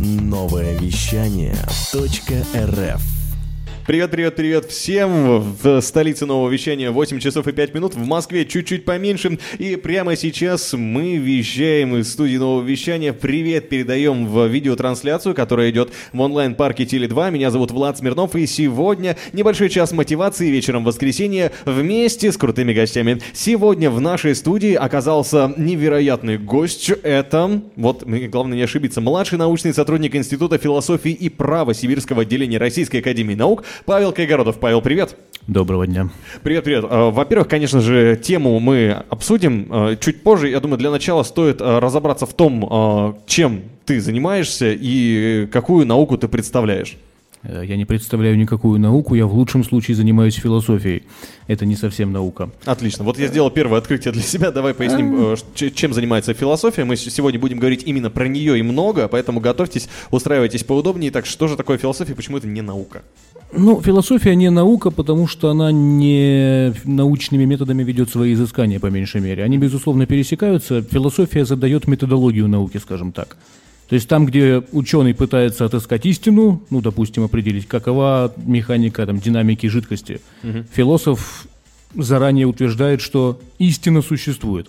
Новое Вещание .рф. Привет всем в столице Нового Вещания. 8 часов и 5 минут, в Москве чуть-чуть поменьше. И прямо сейчас мы вещаем из студии Нового Вещания. Привет передаем в видеотрансляцию, которая идет в онлайн-парке Теле2. Меня зовут Влад Смирнов, и сегодня небольшой час мотивации вечером в воскресенье вместе с крутыми гостями. Сегодня в нашей студии оказался невероятный гость. Это, вот главное не ошибиться, младший научный сотрудник Института философии и права Сибирского отделения Российской Академии Наук Павел Кайгородов. Павел, привет. Доброго дня. Привет. Во-первых, конечно же, тему мы обсудим чуть позже. Я думаю, для начала стоит разобраться в том, чем ты занимаешься и какую науку ты представляешь. Я не представляю никакую науку, я в лучшем случае занимаюсь философией. Это не совсем наука. Отлично. Вот я сделал первое открытие для себя. Давай поясним, чем занимается философия. Мы сегодня будем говорить именно про нее и много, поэтому готовьтесь, устраивайтесь поудобнее. Так что же такое философия и почему это не наука? Ну, философия не наука, потому что она не научными методами ведет свои изыскания, по меньшей мере. Они, безусловно, пересекаются. Философия задает методологию науки, скажем так. То есть там, где ученый пытается отыскать истину, ну, допустим, определить, какова механика там, динамики жидкости, философ заранее утверждает, что истина существует.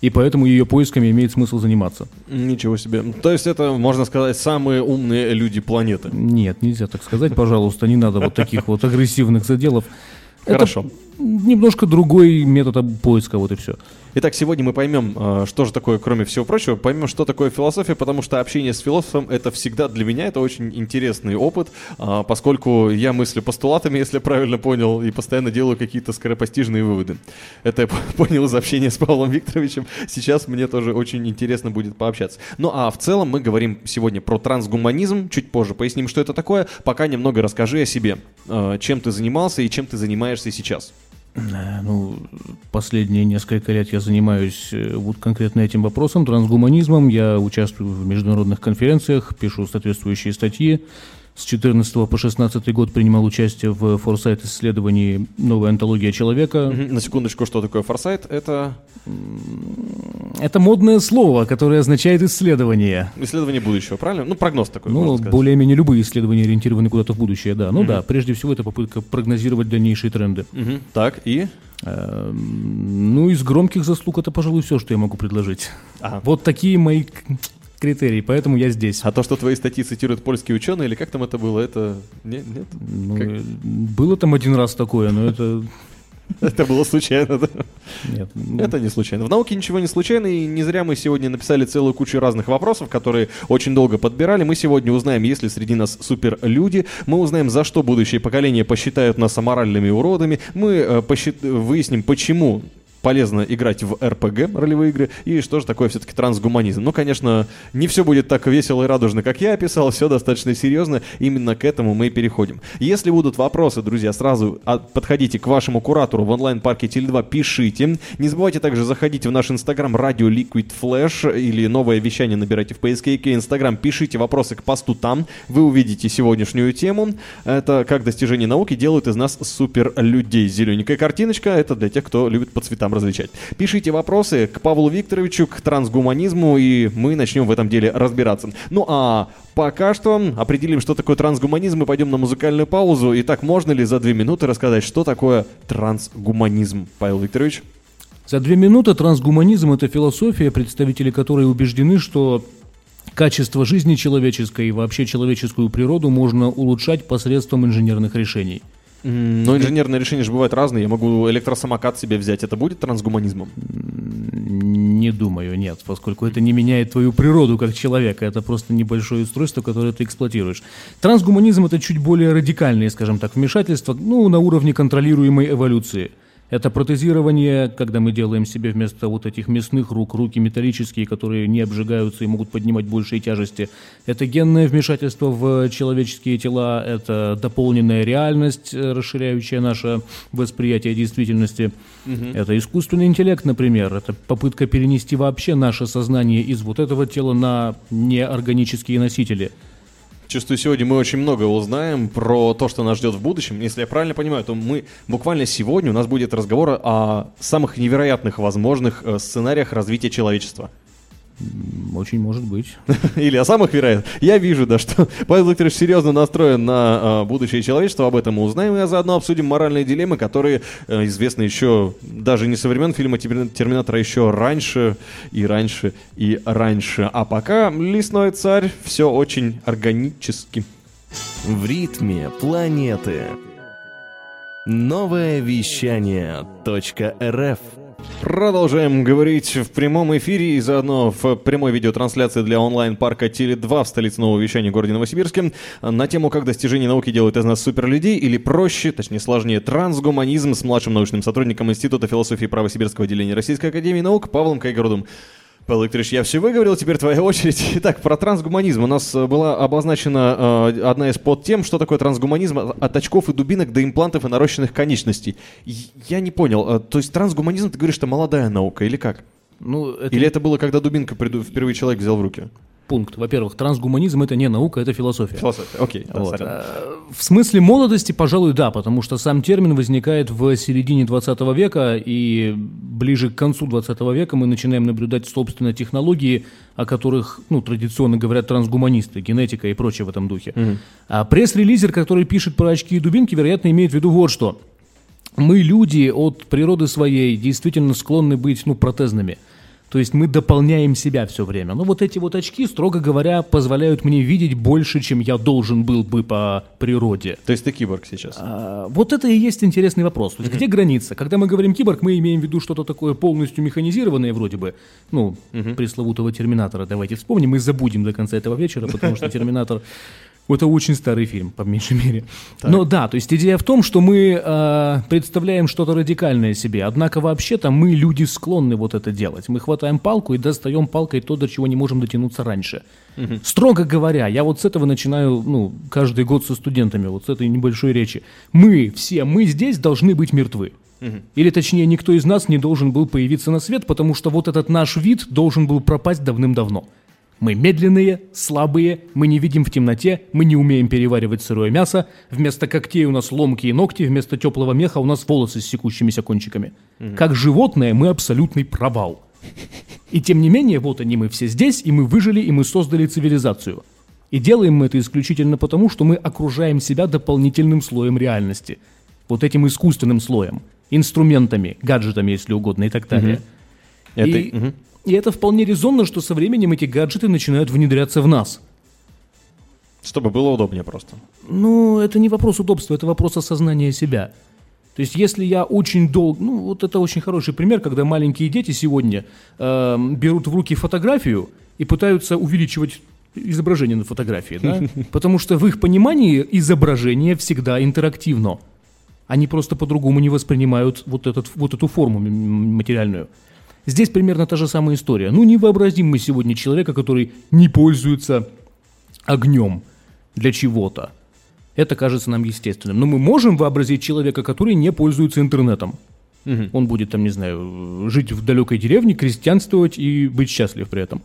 И поэтому ее поисками имеет смысл заниматься. Ничего себе. То есть это, можно сказать, самые умные люди планеты? Нет, нельзя так сказать, пожалуйста, не надо вот таких вот агрессивных заделов. Хорошо. Это немножко другой метод поиска, вот и все. Итак, сегодня мы поймем, что же такое, кроме всего прочего, поймем, что такое философия, потому что общение с философом — это всегда для меня, это очень интересный опыт, поскольку я мыслю постулатами, если я правильно понял, и постоянно делаю какие-то скоропостижные выводы. Это я понял из общения с Павлом Викторовичем. Сейчас мне тоже очень интересно будет пообщаться. Ну а в целом мы говорим сегодня про трансгуманизм, чуть позже поясним, что это такое. Пока немного расскажи о себе, чем ты занимался и чем ты занимаешься сейчас. Ну, последние несколько лет я занимаюсь вот конкретно этим вопросом, трансгуманизмом. Я участвую в международных конференциях, пишу соответствующие статьи. С 2014 по 2016 год принимал участие в форсайт-исследовании «Новая онтология человека». На секундочку, что такое форсайт? Это модное слово, которое означает исследование. Исследование будущего, правильно? Ну, прогноз такой, можно сказать. Ну, более-менее любые исследования ориентированы куда-то в будущее, да. Ну да, прежде всего это попытка прогнозировать дальнейшие тренды. Так, и? Ну, из громких заслуг это, пожалуй, все, что я могу предложить. Вот такие мои... критерий, поэтому я здесь. А то, что твои статьи цитируют польские ученые, или как там это было, это... Нет? Ну, как... Было там один раз такое, но это... Это было случайно, да? Нет. Это не случайно. В науке ничего не случайно, и не зря мы сегодня написали целую кучу разных вопросов, которые очень долго подбирали. Мы сегодня узнаем, есть ли среди нас суперлюди, мы узнаем, за что будущие поколения посчитают нас аморальными уродами, мы выясним, почему... полезно играть в РПГ, ролевые игры, и что же такое все-таки трансгуманизм. Ну, конечно, не все будет так весело и радужно, как я описал, все достаточно серьезно, именно к этому мы и переходим. Если будут вопросы, друзья, сразу подходите к вашему куратору в онлайн-парке Теле2, пишите. Не забывайте также заходить в наш инстаграм радио Liquid Flash или новое вещание набирайте в поисковике инстаграм, пишите вопросы к посту там, вы увидите сегодняшнюю тему. Это как достижения науки делают из нас суперлюдей. Зелененькая картиночка, это для тех, кто любит по цветам различать. Пишите вопросы к Павлу Викторовичу, к трансгуманизму, и мы начнем в этом деле разбираться. Ну а пока что определим, что такое трансгуманизм, и пойдем на музыкальную паузу. Итак, можно ли за 2 минуты рассказать, что такое трансгуманизм, Павел Викторович? За 2 минуты трансгуманизм — это философия, представители которой убеждены, что качество жизни человеческой и вообще человеческую природу можно улучшать посредством инженерных решений. Но инженерные решения же бывают разные. Я могу электросамокат себе взять. Это будет трансгуманизмом? Не думаю, нет. Поскольку это не меняет твою природу как человека. Это просто небольшое устройство, которое ты эксплуатируешь. Трансгуманизм — это чуть более радикальное, скажем так, вмешательство, ну, на уровне контролируемой эволюции. Это протезирование, когда мы делаем себе вместо вот этих мясных рук руки металлические, которые не обжигаются и могут поднимать большие тяжести. Это генное вмешательство в человеческие тела, это дополненная реальность, расширяющая наше восприятие действительности. Это искусственный интеллект, например, это попытка перенести вообще наше сознание из вот этого тела на неорганические носители. Чувствую, сегодня мы очень много узнаем про то, что нас ждет в будущем. Если я правильно понимаю, то мы буквально сегодня у нас будет разговор о самых невероятных возможных сценариях развития человечества. Очень может быть. Или о самых вероятных. Я вижу, да, что Павел Викторович серьезно настроен на будущее человечества. Об этом мы узнаем, и заодно обсудим моральные дилеммы, которые известны еще даже не со времен фильма «Терминатор», а еще раньше и раньше и раньше. А пока «Лесной царь» все очень органически. В ритме планеты. Новое вещание .рф. Продолжаем говорить в прямом эфире и заодно в прямой видеотрансляции для онлайн-парка Теле2 в столице Нового Вещания, городе Новосибирске, на тему, как достижения науки делают из нас суперлюдей, или проще, точнее сложнее, трансгуманизм, с младшим научным сотрудником Института философии и права Сибирского отделения Российской Академии Наук Павлом Кайгородовым. Павел Викторович, я все выговорил, теперь твоя очередь. Итак, про трансгуманизм. У нас была обозначена одна из подтем, что такое трансгуманизм, от очков и дубинок до имплантов и нарощенных конечностей. Я не понял, то есть трансгуманизм, ты говоришь, что молодая наука, или как? Ну, это... Или это было, когда дубинка впервые человек взял в руки? Пункт. Во-первых, трансгуманизм — это не наука, это философия. Философия, окей. Вот. В смысле молодости, пожалуй, да, потому что сам термин возникает в середине 20 века, и ближе к концу 20 века мы начинаем наблюдать, собственно, технологии, о которых, ну, традиционно говорят трансгуманисты, генетика и прочее в этом духе. Угу. А пресс-релизер, который пишет про очки и дубинки, вероятно, имеет в виду вот что. Мы, люди, от природы своей действительно склонны быть, ну, протезными. То есть мы дополняем себя все время. Но вот эти вот очки, строго говоря, позволяют мне видеть больше, чем я должен был бы по природе. То есть ты киборг сейчас? Вот это и есть интересный вопрос. То есть где граница? Когда мы говорим киборг, мы имеем в виду что-то такое полностью механизированное вроде бы. Ну, пресловутого Терминатора давайте вспомним и забудем до конца этого вечера, потому что Терминатор... Это очень старый фильм, по меньшей мере. Так. Но да, то есть идея в том, что мы представляем что-то радикальное себе, однако вообще-то мы, люди, склонны вот это делать. Мы хватаем палку и достаем палкой то, до чего не можем дотянуться раньше. Угу. Строго говоря, я вот с этого начинаю, ну, каждый год со студентами, вот с этой небольшой речи. Мы здесь должны быть мертвы. Угу. Или точнее, никто из нас не должен был появиться на свет, потому что вот этот наш вид должен был пропасть давным-давно. Мы медленные, слабые, мы не видим в темноте, мы не умеем переваривать сырое мясо, вместо когтей у нас ломкие ногти, вместо теплого меха у нас волосы с секущимися кончиками. Угу. Как животное мы абсолютный провал. И тем не менее, вот они, мы все здесь, и мы выжили, и мы создали цивилизацию. И делаем мы это исключительно потому, что мы окружаем себя дополнительным слоем реальности. Вот этим искусственным слоем, инструментами, гаджетами, если угодно, и так далее. Угу. И это вполне резонно, что со временем эти гаджеты начинают внедряться в нас. Чтобы было удобнее просто. Ну, это не вопрос удобства, это вопрос осознания себя. То есть если я очень долго... Ну, вот это очень хороший пример, когда маленькие дети сегодня берут в руки фотографию и пытаются увеличивать изображение на фотографии, да? Потому что в их понимании изображение всегда интерактивно. Они просто по-другому не воспринимают вот эту форму материальную. Здесь примерно та же самая история. Ну, не вообразим мы сегодня человека, который не пользуется огнем для чего-то. Это кажется нам естественным. Но мы можем вообразить человека, который не пользуется интернетом. Угу. Он будет, там, не знаю, жить в далекой деревне, крестьянствовать и быть счастлив при этом.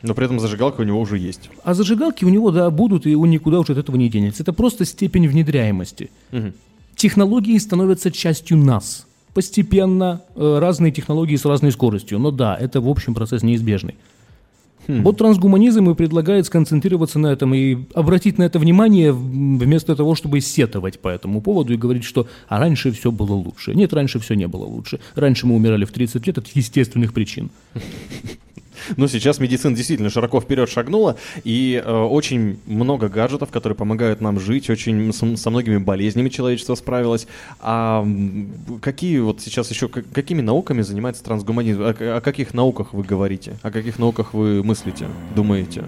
Но при этом зажигалка у него уже есть. А зажигалки у него, да, будут, и он никуда уже от этого не денется. Это просто степень внедряемости. Угу. Технологии становятся частью нас. Постепенно, разные технологии с разной скоростью. Но да, это, в общем, процесс неизбежный. Вот трансгуманизм и предлагает сконцентрироваться на этом и обратить на это внимание, вместо того, чтобы сетовать по этому поводу и говорить, что «а раньше все было лучше». Нет, раньше все не было лучше. Раньше мы умирали в 30 лет от естественных причин. Но сейчас медицина действительно широко вперед шагнула, и очень много гаджетов, которые помогают нам жить, очень со многими болезнями человечество справилось. А какие вот сейчас еще, какими науками занимается трансгуманизм? О каких науках вы говорите? О каких науках вы мыслите, думаете?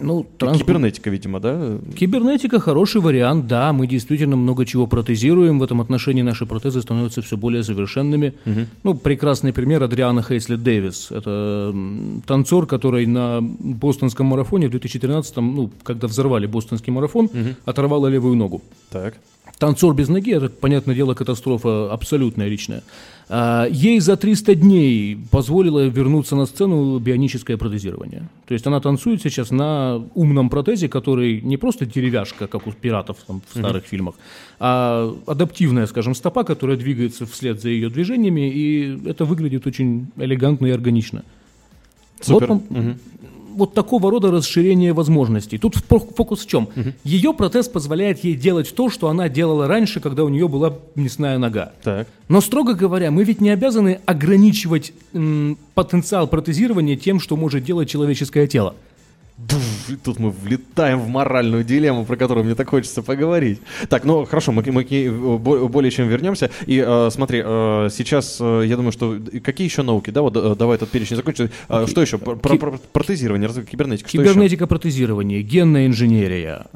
Ну, кибернетика, видимо, да? Кибернетика — хороший вариант, да. Мы действительно много чего протезируем. В этом отношении наши протезы становятся все более совершенными. Угу. Ну, прекрасный пример — Адриана Хейсли Дэвис. Это танцор, который на бостонском марафоне в 2013-м, ну, когда взорвали бостонский марафон, оторвала левую ногу. Так. Танцор без ноги — это, понятное дело, катастрофа абсолютная личная. Ей за 300 дней позволило вернуться на сцену бионическое протезирование. То есть она танцует сейчас на умном протезе, который не просто деревяшка, как у пиратов там, в старых фильмах, а адаптивная, скажем, стопа, которая двигается вслед за ее движениями, и это выглядит очень элегантно и органично. Супер. Вот, вот такого рода расширение возможностей. Тут фокус в чем? Ее протез позволяет ей делать то, что она делала раньше, когда у нее была мясная нога. Так. Но, строго говоря, мы ведь не обязаны ограничивать потенциал протезирования тем, что может делать человеческое тело. И тут мы влетаем в моральную дилемму, про которую мне так хочется поговорить. Так, ну хорошо, мы к ней более чем вернемся. И смотри, сейчас я думаю, что какие еще науки, да, вот давай этот перечень закончим. Что еще? Протезирование, кибернетика. Что кибернетика, еще? Протезирование, генная инженерия.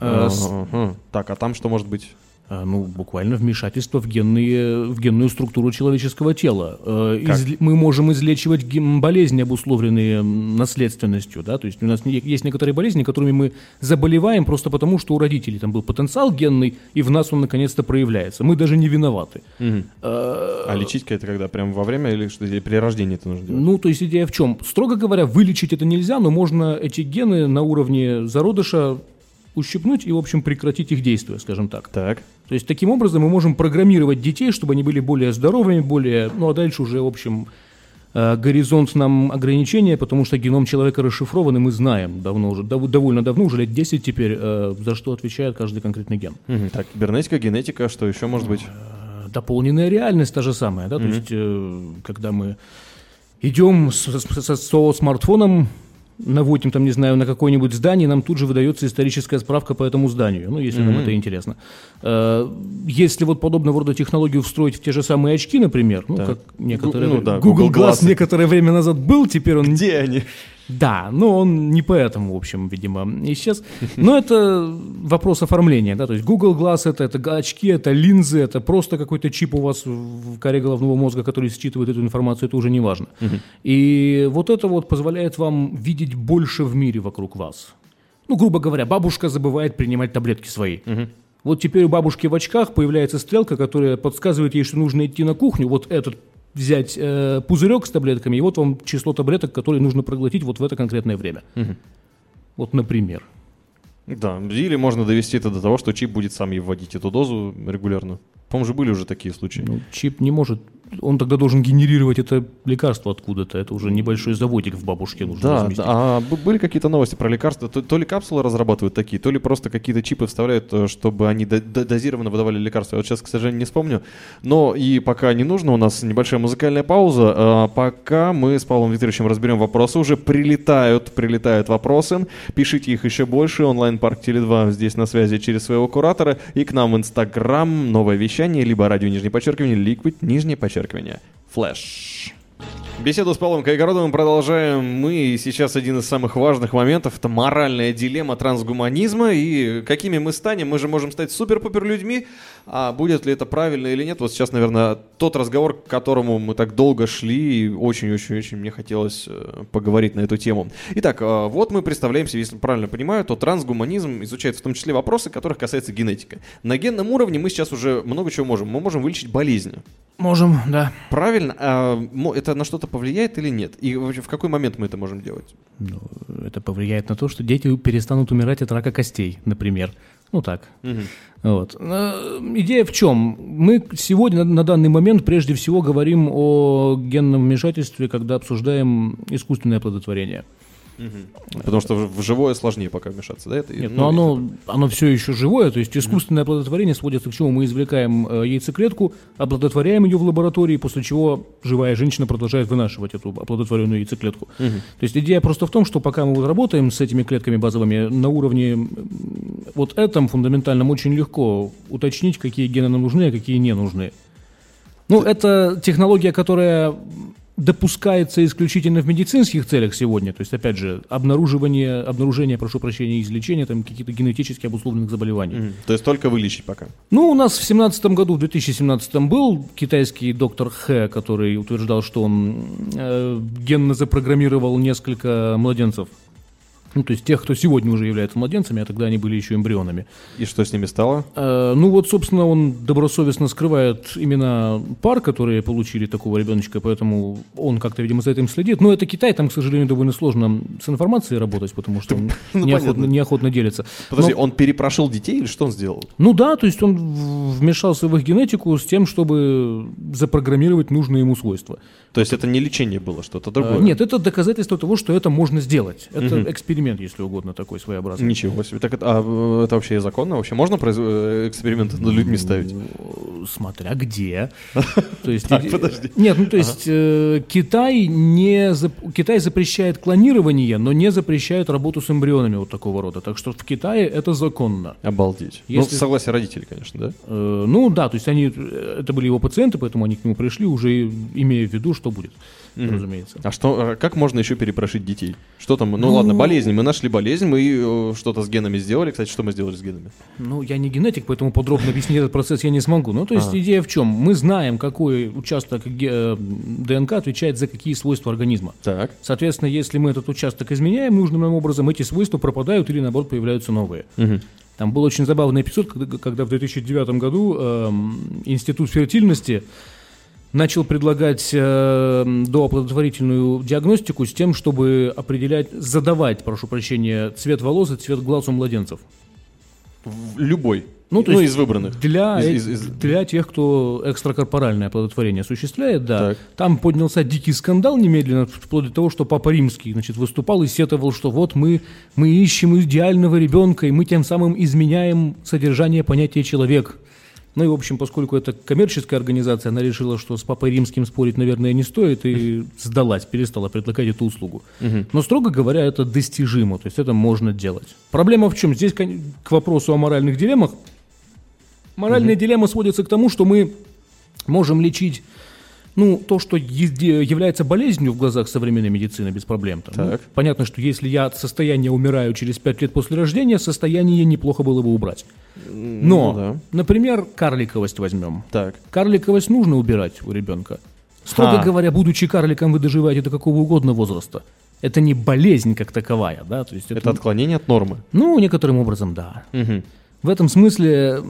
Так, а там что может быть? Ну, буквально вмешательство в генную структуру человеческого тела. Мы можем излечивать болезни, обусловленные наследственностью. Да? То есть у нас есть некоторые болезни, которыми мы заболеваем просто потому, что у родителей там был потенциал генный, и в нас он наконец-то проявляется. Мы даже не виноваты. А лечить-ка это когда? Прямо во время или что, при рождении это нужно делать? Ну, то есть идея в чем? Строго говоря, вылечить это нельзя, но можно эти гены на уровне зародыша ущипнуть и, в общем, прекратить их действие, скажем так. Так. То есть таким образом мы можем программировать детей, чтобы они были более здоровыми, более... Ну а дальше уже, в общем, горизонт нам ограничения, потому что геном человека расшифрован, и мы знаем давно уже, довольно давно, уже лет 10 теперь, за что отвечает каждый конкретный ген. Так, кибернетика, генетика, что еще может быть? Дополненная реальность та же самая, да, то есть когда мы идем со смартфоном, наводим там, не знаю, на какое-нибудь здание, нам тут же выдается историческая справка по этому зданию, ну, если нам это интересно. Если вот подобного рода технологию встроить в те же самые очки, например, ну, как некоторые... Google Glass некоторое время назад был, теперь он... Где они? Да, но он не поэтому, в общем, видимо, исчез. Но это вопрос оформления, да, то есть Google Glass — это очки, это линзы, это просто какой-то чип у вас в коре головного мозга, который считывает эту информацию, это уже не важно. И вот это вот позволяет вам видеть больше в мире вокруг вас. Ну, грубо говоря, бабушка забывает принимать таблетки свои. Вот теперь у бабушки в очках появляется стрелка, которая подсказывает ей, что нужно идти на кухню, вот этот взять пузырек с таблетками, и вот вам число таблеток, которые нужно проглотить вот в это конкретное время. Вот, например. Да, или можно довести это до того, что чип будет сам ей вводить эту дозу регулярно. По-моему, же были уже такие случаи. Ну, чип не может, он тогда должен генерировать это лекарство откуда-то, это уже небольшой заводик в бабушке нужно разместить. А были какие-то новости про лекарства, то ли капсулы разрабатывают такие, то ли просто какие-то чипы вставляют, чтобы они дозированно выдавали лекарства. Я вот сейчас, к сожалению, не вспомню, но и пока не нужно, у нас небольшая музыкальная пауза, пока мы с Павлом Викторовичем разберем вопросы, уже прилетают вопросы, пишите их еще больше, онлайн-парк Теле2 здесь на связи через своего куратора, и к нам в Инстаграм, новое вещание, либо радио, _ Liquid, _ Флэш. Беседу с Павлом Кайгородовым продолжаем мы, и сейчас один из самых важных моментов — это моральная дилемма трансгуманизма, и какими мы станем, мы же можем стать супер-пупер людьми, а будет ли это правильно или нет, вот сейчас, наверное, тот разговор, к которому мы так долго шли, и очень-очень-очень мне хотелось поговорить на эту тему. Итак, вот мы представляемся, если правильно понимаю, то трансгуманизм изучает в том числе вопросы, которых касается генетика. На генном уровне мы сейчас уже много чего можем, мы можем вылечить болезни. Можем, да. Правильно, это на что-то повлияет или нет? И в какой момент мы это можем делать? Ну, это повлияет на то, что дети перестанут умирать от рака костей, например. Ну так. Вот. Идея в чем? Мы сегодня на данный момент прежде всего говорим о генном вмешательстве, когда обсуждаем искусственное оплодотворение. Потому что в живое сложнее пока вмешаться, да? Это, нет, но оно все еще живое, то есть искусственное оплодотворение сводится к чему? Мы извлекаем яйцеклетку, оплодотворяем ее в лаборатории, после чего живая женщина продолжает вынашивать эту оплодотворенную яйцеклетку. То есть идея просто в том, что пока мы вот работаем с этими клетками базовыми, на уровне вот этом фундаментальном очень легко уточнить, какие гены нам нужны, а какие не нужны. Ну, это технология, которая... допускается исключительно в медицинских целях сегодня, то есть, опять же, обнаружение, излечение там, каких-то генетически обусловленных заболеваний. То есть только вылечить пока? Ну, у нас в 2017 году был китайский доктор Хэ, который утверждал, что он генно запрограммировал несколько младенцев Ну, то есть тех, кто сегодня уже является младенцами, а тогда они были еще эмбрионами. И что с ними стало? Ну, вот, собственно, он добросовестно скрывает имена пар, которые получили такого ребеночка, поэтому он как-то, видимо, за этим следит. Но это Китай, там, к сожалению, довольно сложно с информацией работать, потому что он неохотно делится. Подожди, он перепрошел детей или что он сделал? Ну да, то есть он вмешался в их генетику с тем, чтобы запрограммировать нужные ему свойства. То есть это не лечение было, что-то другое? Нет, это доказательство того, что это можно сделать. Это эксперимент, если угодно, такой своеобразный. Ничего себе. Так это вообще законно? Вообще можно эксперименты над людьми ставить? Смотря где. Подожди. Нет, ну то есть Китай запрещает клонирование, но не запрещает работу с эмбрионами вот такого рода. Так что в Китае это законно. Обалдеть. Ну, согласие родителей, конечно, да? Ну да, то есть это были его пациенты, поэтому они к нему пришли, уже имея в виду, что будет, разумеется. А как можно еще перепрошить детей? Что там? Ну ладно, болезнь. Мы нашли болезнь, мы что-то с генами сделали. Кстати, что мы сделали с генами? Ну, я не генетик, поэтому подробно объяснить этот процесс я не смогу. Ну, то есть идея в чем? Мы знаем, какой участок ДНК отвечает за какие свойства организма. Так. Соответственно, если мы этот участок изменяем нужным нам образом, эти свойства пропадают или, наоборот, появляются новые. Угу. Там был очень забавный эпизод, когда в 2009 году Институт фертильности начал предлагать дооплодотворительную диагностику с тем, чтобы задавать цвет волос и цвет глаз у младенцев. Любой. Ну, то есть из выбранных. Для тех, кто экстракорпоральное оплодотворение осуществляет, да. Так. Там поднялся дикий скандал немедленно, вплоть до того, что Папа Римский, выступал и сетовал, что вот мы ищем идеального ребенка, и мы тем самым изменяем содержание понятия «человек». Ну и, в общем, поскольку это коммерческая организация, она решила, что с Папой Римским спорить, наверное, не стоит, и сдалась, перестала предлагать эту услугу. Но, строго говоря, это достижимо, то есть это можно делать. Проблема в чем? Здесь к вопросу о моральных дилеммах. Моральные дилеммы сводятся к тому, что мы можем лечить то, что является болезнью в глазах современной медицины, без проблем. Понятно, что если я от состояния умираю через 5 лет после рождения, состояние неплохо было бы убрать. Но, например, карликовость возьмем. Так. Карликовость нужно убирать у ребенка. Строго говоря, будучи карликом, вы доживаете до какого угодно возраста. Это не болезнь как таковая. Да? То есть это отклонение от нормы. Ну, некоторым образом, да. Угу. В этом смысле,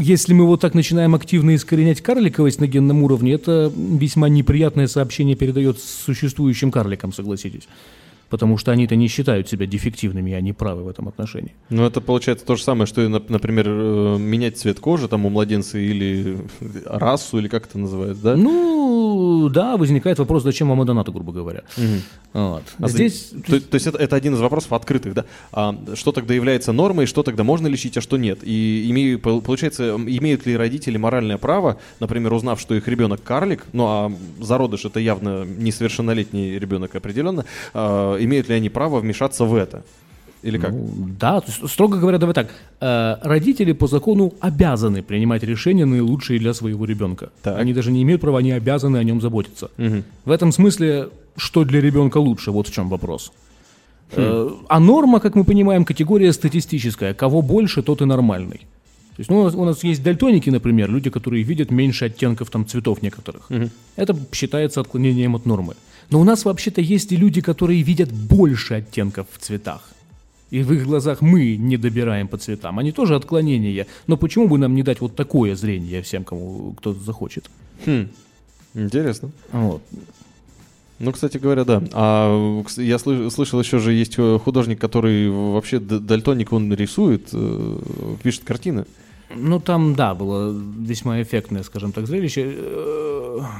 если мы вот так начинаем активно искоренять карликовость на генном уровне, это весьма неприятное сообщение передает существующим карликам, согласитесь. Потому что они-то не считают себя дефективными, и они правы в этом отношении. Ну, это получается то же самое, что, например, менять цвет кожи там у младенца или расу, или как это называется, да? Ну, да, возникает вопрос, зачем вам донаты, грубо говоря. Вот. То есть это один из вопросов открытых, да? Что тогда является нормой, что тогда можно лечить, а что нет? И получается, имеют ли родители моральное право, например, узнав, что их ребенок карлик, ну, а зародыш — это явно несовершеннолетний ребенок определенно, имеют ли они право вмешаться в это? Или как? Да, то есть, строго говоря, давай так. Родители по закону обязаны принимать решения наилучшие для своего ребенка. Так. Они даже не имеют права, они обязаны о нем заботиться. Угу. В этом смысле, что для ребенка лучше, вот в чем вопрос. А норма, как мы понимаем, категория статистическая. Кого больше, тот и нормальный. То есть, у нас есть дальтоники, например, люди, которые видят меньше оттенков там, цветов некоторых. Угу. Это считается отклонением от нормы. Но у нас вообще-то есть и люди, которые видят больше оттенков в цветах. И в их глазах мы не добираем по цветам. Они тоже отклонения. Но почему бы нам не дать вот такое зрение всем, кому кто-то захочет? Интересно. Вот. Ну, кстати говоря, да. А я слышал, еще же есть художник, который вообще дальтоник, он рисует, пишет картины. Ну, там, да, было весьма эффектное, скажем так, зрелище.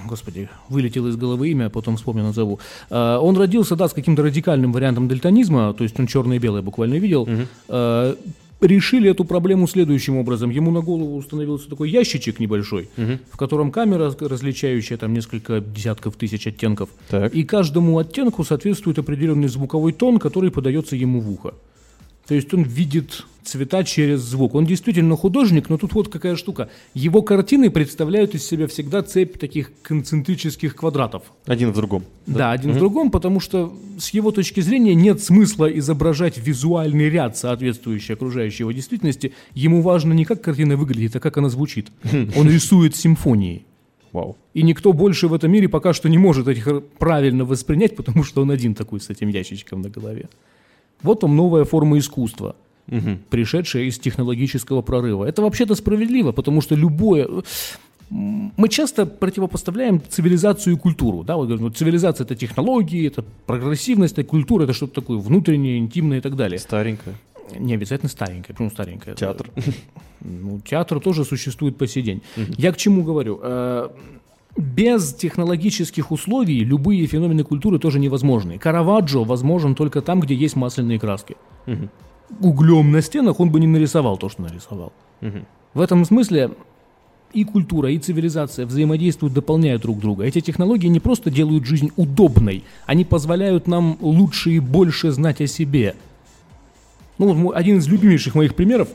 Господи, вылетело из головы имя, потом вспомню, назову. Он родился, да, с каким-то радикальным вариантом дальтонизма, то есть он черное и белое буквально видел. Решили эту проблему следующим образом. Ему на голову установился такой ящичек небольшой, в котором камера, различающая там несколько десятков тысяч оттенков. Так. И каждому оттенку соответствует определенный звуковой тон, который подается ему в ухо. То есть он видит цвета через звук. Он действительно художник, но тут вот какая штука. Его картины представляют из себя всегда цепь таких концентрических квадратов. Один в другом. Да, один в другом, потому что с его точки зрения нет смысла изображать визуальный ряд, соответствующий окружающей его действительности. Ему важно не как картина выглядит, а как она звучит. Он рисует симфонии. Вау. И никто больше в этом мире пока что не может их правильно воспринять, потому что он один такой с этим ящичком на голове. Вот вам новая форма искусства, пришедшая из технологического прорыва. Это вообще-то справедливо, потому что любое... Мы часто противопоставляем цивилизацию и культуру. Да? Вот говорят, ну, цивилизация – это технологии, это прогрессивность, это культура, это что-то такое внутреннее, интимное и так далее. Старенькое. Не обязательно старенькое. Почему старенькое? Театр. Ну, театр тоже существует по сей день. Я к чему говорю? Без технологических условий любые феномены культуры тоже невозможны. Караваджо возможен только там, где есть масляные краски. Углем на стенах он бы не нарисовал то, что нарисовал. В этом смысле... И культура, и цивилизация взаимодействуют, дополняют друг друга. Эти технологии не просто делают жизнь удобной, они позволяют нам лучше и больше знать о себе. Ну, один из любимейших моих примеров,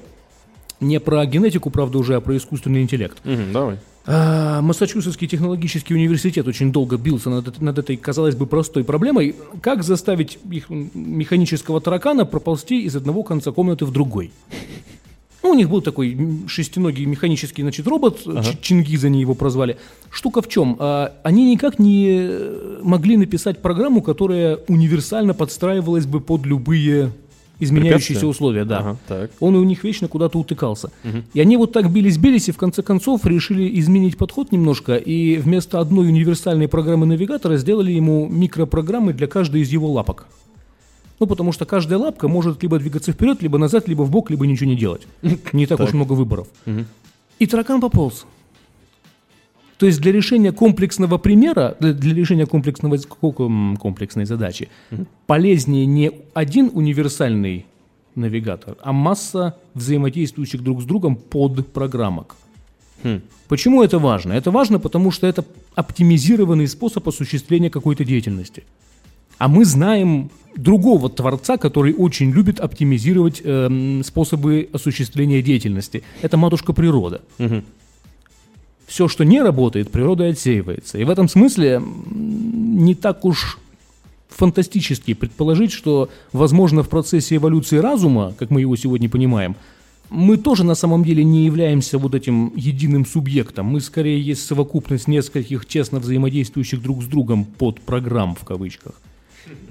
не про генетику, правда, уже, а про искусственный интеллект. Давай. Массачусетский технологический университет очень долго бился над этой, казалось бы, простой проблемой. Как заставить механического таракана проползти из одного конца комнаты в другой? Ну, у них был такой шестиногий механический, значит, робот, Чингиз они его прозвали. Штука в чем? Они никак не могли написать программу, которая универсально подстраивалась бы под любые изменяющиеся условия. Да. Он у них вечно куда-то утыкался. И они вот так бились-бились, и в конце концов решили изменить подход немножко, и вместо одной универсальной программы навигатора сделали ему микропрограммы для каждой из его лапок. Ну, потому что каждая лапка может либо двигаться вперед, либо назад, либо вбок, либо ничего не делать. Не так уж много выборов. И таракан пополз. То есть для решения комплексного примера, для решения комплексной задачи полезнее не один универсальный навигатор, а масса взаимодействующих друг с другом подпрограммок. Почему это важно? Это важно, потому что это оптимизированный способ осуществления какой-то деятельности. А мы знаем другого творца, который очень любит оптимизировать способы осуществления деятельности. Это матушка природа. Все, что не работает, природа отсеивается. И в этом смысле не так уж фантастически предположить, что, возможно, в процессе эволюции разума, как мы его сегодня понимаем, мы тоже на самом деле не являемся вот этим единым субъектом. Мы скорее есть совокупность нескольких честно взаимодействующих друг с другом подпрограмм в кавычках.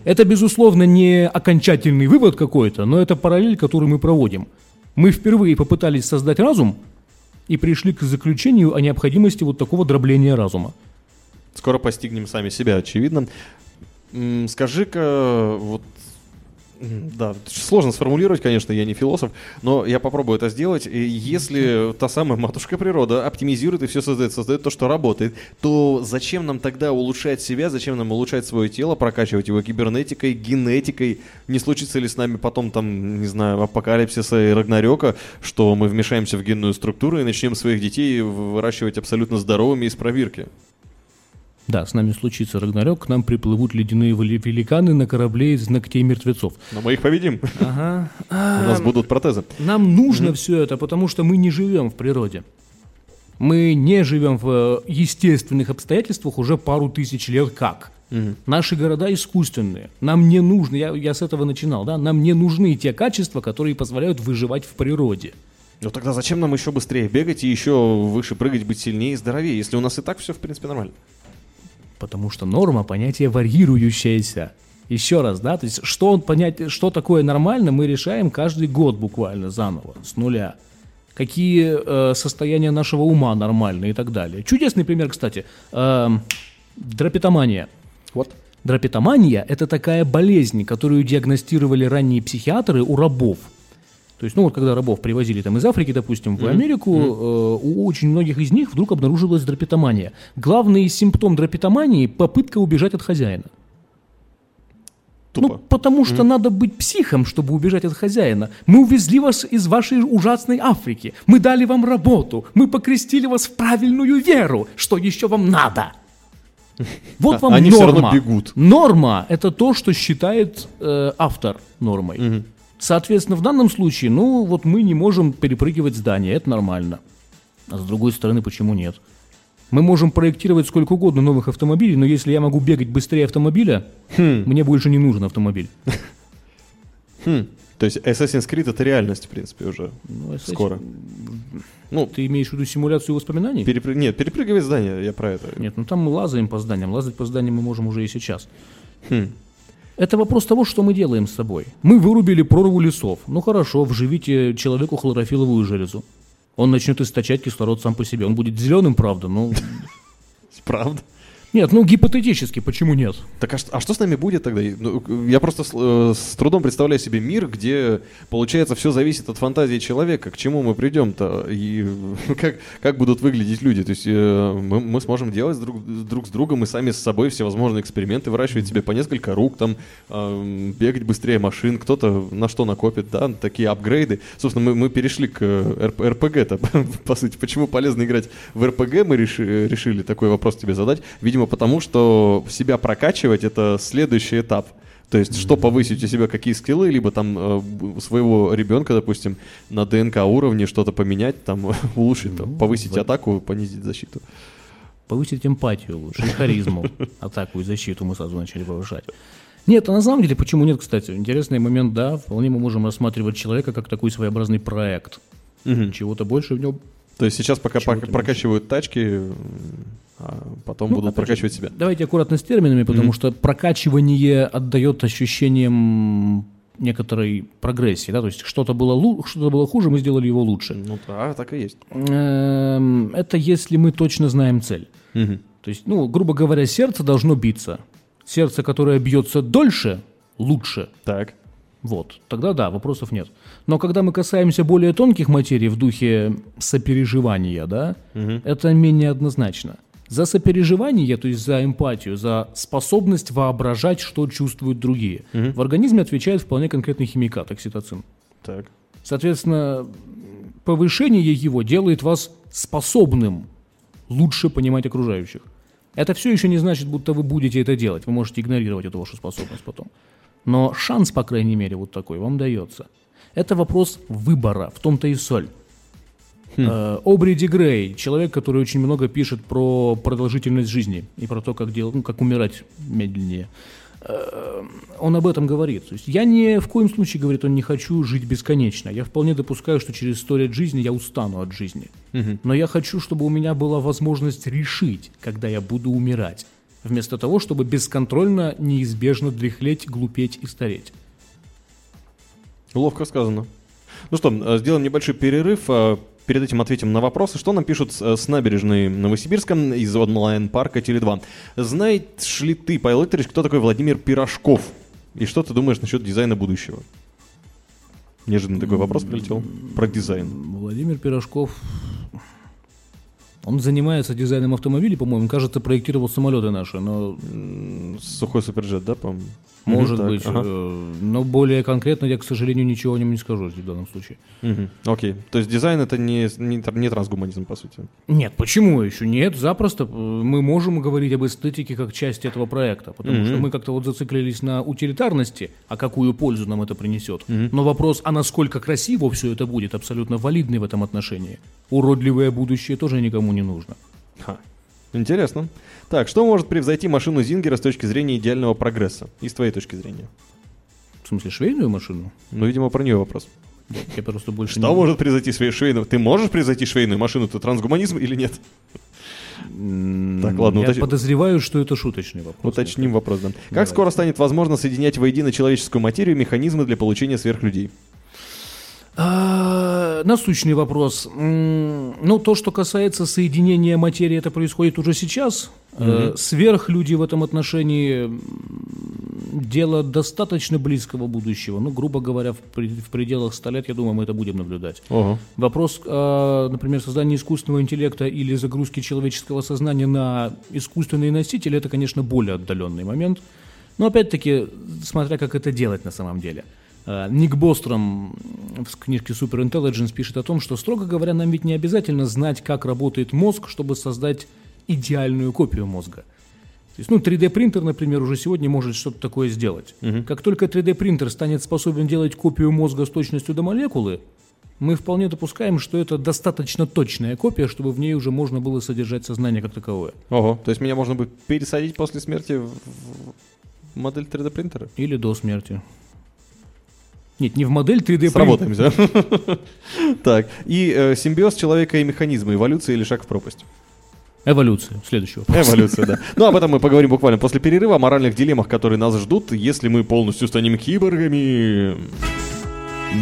Это, безусловно, не окончательный вывод какой-то, но это параллель, которую мы проводим. Мы впервые попытались создать разум и пришли к заключению о необходимости вот такого дробления разума. Скоро постигнем сами себя, очевидно. Скажи-ка, вот, да, сложно сформулировать, конечно, я не философ, но я попробую это сделать. Если та самая матушка природа оптимизирует и все создает то, что работает, то зачем нам тогда улучшать себя, зачем нам улучшать свое тело, прокачивать его кибернетикой, генетикой? Не случится ли с нами потом, там, не знаю, апокалипсиса и Рагнарёка, что мы вмешаемся в генную структуру и начнем своих детей выращивать абсолютно здоровыми из пробирки? Да, с нами случится Рагнарёк, к нам приплывут ледяные великаны на корабле из ногтей мертвецов. Но мы их победим. У нас будут протезы. Нам нужно все это, потому что мы не живем в природе. Мы не живем в естественных обстоятельствах уже пару тысяч лет как. Наши города искусственные. Нам не нужны, я с этого начинал, да, нам не нужны те качества, которые позволяют выживать в природе. Ну тогда зачем нам еще быстрее бегать и еще выше прыгать, быть сильнее и здоровее, если у нас и так все в принципе нормально? Потому что норма – понятие варьирующееся. Еще раз, да, то есть что такое нормально, мы решаем каждый год буквально заново, с нуля. Какие состояния нашего ума нормальные и так далее. Чудесный пример, кстати, драпетомания. Вот. Драпетомания – это такая болезнь, которую диагностировали ранние психиатры у рабов. То есть, ну вот когда рабов привозили там из Африки, допустим, в Америку, у очень многих из них вдруг обнаружилась драпетомания. Главный симптом драпетомании – попытка убежать от хозяина. Тупо. Ну, потому что надо быть психом, чтобы убежать от хозяина. Мы увезли вас из вашей ужасной Африки. Мы дали вам работу. Мы покрестили вас в правильную веру. Что еще вам надо? Вот вам норма. Они все равно бегут. Норма – это то, что считает автор нормой. Соответственно, в данном случае, ну, вот мы не можем перепрыгивать здание, это нормально. А с другой стороны, почему нет? Мы можем проектировать сколько угодно новых автомобилей, но если я могу бегать быстрее автомобиля, мне больше не нужен автомобиль. То есть Assassin's Creed — это реальность, в принципе, уже скоро. Ну, ты имеешь в виду симуляцию воспоминаний? Нет, перепрыгивать здание, я про это. Нет, ну там мы лазаем по зданиям мы можем уже и сейчас. Это вопрос того, что мы делаем с собой. Мы вырубили прорву лесов. Ну хорошо, вживите человеку хлорофиловую железу. Он начнет источать кислород сам по себе. Он будет зеленым, правда, но... Правда? Нет, ну гипотетически, почему нет? Так а что с нами будет тогда? Я просто с трудом представляю себе мир, где, получается, все зависит от фантазии человека, к чему мы придем-то, и как будут выглядеть люди. То есть мы сможем делать друг с другом и сами с собой всевозможные эксперименты, выращивать себе по несколько рук, там, бегать быстрее машин, кто-то на что накопит, да, такие апгрейды. Собственно, мы перешли к РПГ-то, по сути. Почему полезно играть в РПГ, мы решили такой вопрос тебе задать. Видимо, потому что себя прокачивать — это следующий этап. То есть, что повысить у себя, какие скиллы, либо там своего ребенка, допустим, на ДНК уровне что-то поменять, там улучшить, там, повысить атаку, понизить защиту. Повысить эмпатию лучше, харизму, атаку и защиту мы сразу начали повышать. Нет, а на самом деле, почему нет, кстати? Интересный момент, да, вполне мы можем рассматривать человека как такой своеобразный проект. Чего-то больше в нем... То есть сейчас пока прокачивают тачки, а потом будут прокачивать себя. Давайте аккуратно с терминами, потому что прокачивание отдает ощущением некоторой прогрессии. Да? То есть что-то было хуже, мы сделали его лучше. Ну да, так и есть. Это если мы точно знаем цель. То есть, ну, грубо говоря, сердце должно биться. Сердце, которое бьется дольше, лучше. Так. Вот, тогда да, вопросов нет. Но когда мы касаемся более тонких материй в духе сопереживания, да, это менее однозначно. За сопереживание, то есть за эмпатию, за способность воображать, что чувствуют другие, в организме отвечает вполне конкретный химикат, окситоцин. Так. Соответственно, повышение его делает вас способным лучше понимать окружающих. Это все еще не значит, будто вы будете это делать. Вы можете игнорировать эту вашу способность потом. Но шанс, по крайней мере, вот такой вам дается. Это вопрос выбора, в том-то и соль. Обри де Грей, человек, который очень много пишет про продолжительность жизни и про то, как, ну, как умирать медленнее. Он об этом говорит. То есть я ни в коем случае, говорит он, не хочу жить бесконечно. Я вполне допускаю, что через 100 лет жизни я устану от жизни. Но я хочу, чтобы у меня была возможность решить, когда я буду умирать, вместо того, чтобы бесконтрольно, неизбежно дряхлеть, глупеть и стареть. Ловко сказано. Ну что, сделаем небольшой перерыв. Перед этим ответим на вопросы, что нам пишут с набережной Новосибирска из онлайн-парка Теле2. Знаешь ли ты, Павел Викторович, кто такой Владимир Пирожков? И что ты думаешь насчет дизайна будущего? Неожиданно такой вопрос прилетел про дизайн. Владимир Пирожков... Он занимается дизайном автомобилей, по-моему. Он, кажется, проектировал самолеты наши, но... Сухой суперджет, да, по-моему? Может быть. Ага. Но более конкретно я, к сожалению, ничего о нем не скажу в данном случае. Окей. То есть дизайн — это не трансгуманизм, по сути? Нет, почему еще? Нет, запросто. Мы можем говорить об эстетике как части этого проекта, потому что мы как-то вот зациклились на утилитарности, а какую пользу нам это принесет. Но вопрос, а насколько красиво все это будет, абсолютно валидный в этом отношении. Уродливое будущее тоже никому не нужно. Интересно. Так, что может превзойти машину Зингера с точки зрения идеального прогресса? И с твоей точки зрения. В смысле, швейную машину? Ну, видимо, про нее вопрос. Я просто больше что не... может превзойти швейную? Ты можешь превзойти швейную машину? Это трансгуманизм или нет? Так, ладно, я подозреваю, что это шуточный вопрос. Уточним вопрос, да. Как скоро станет возможно соединять воедино человеческую материю и механизмы для получения сверхлюдей? Насущный вопрос. Ну, то, что касается соединения материи, это происходит уже сейчас. Сверхлюди в этом отношении дело достаточно близкого будущего. Ну, грубо говоря, в пределах 100 лет, я думаю, мы это будем наблюдать. Вопрос, например, создания искусственного интеллекта или загрузки человеческого сознания на искусственные носители, это, конечно, более отдаленный момент. Но, опять-таки, смотря как это делать на самом деле. Ник Бостром в книжке «Суперинтеллидженс» пишет о том, что, строго говоря, нам ведь не обязательно знать, как работает мозг, чтобы создать идеальную копию мозга. То есть, ну, 3D-принтер, например, уже сегодня может что-то такое сделать. Как только 3D-принтер станет способен делать копию мозга с точностью до молекулы, мы вполне допускаем, что это достаточно точная копия, чтобы в ней уже можно было содержать сознание как таковое. Ого, то есть меня можно будет пересадить после смерти в модель 3D-принтера? Или до смерти. Нет, не в модель 3D. Сработаемся. Так, и симбиоз человека и механизма, эволюция или шаг в пропасть? Эволюцию следующего. Эволюция, да. Ну, об этом мы поговорим буквально после перерыва, о моральных дилеммах, которые нас ждут, если мы полностью станем киборгами.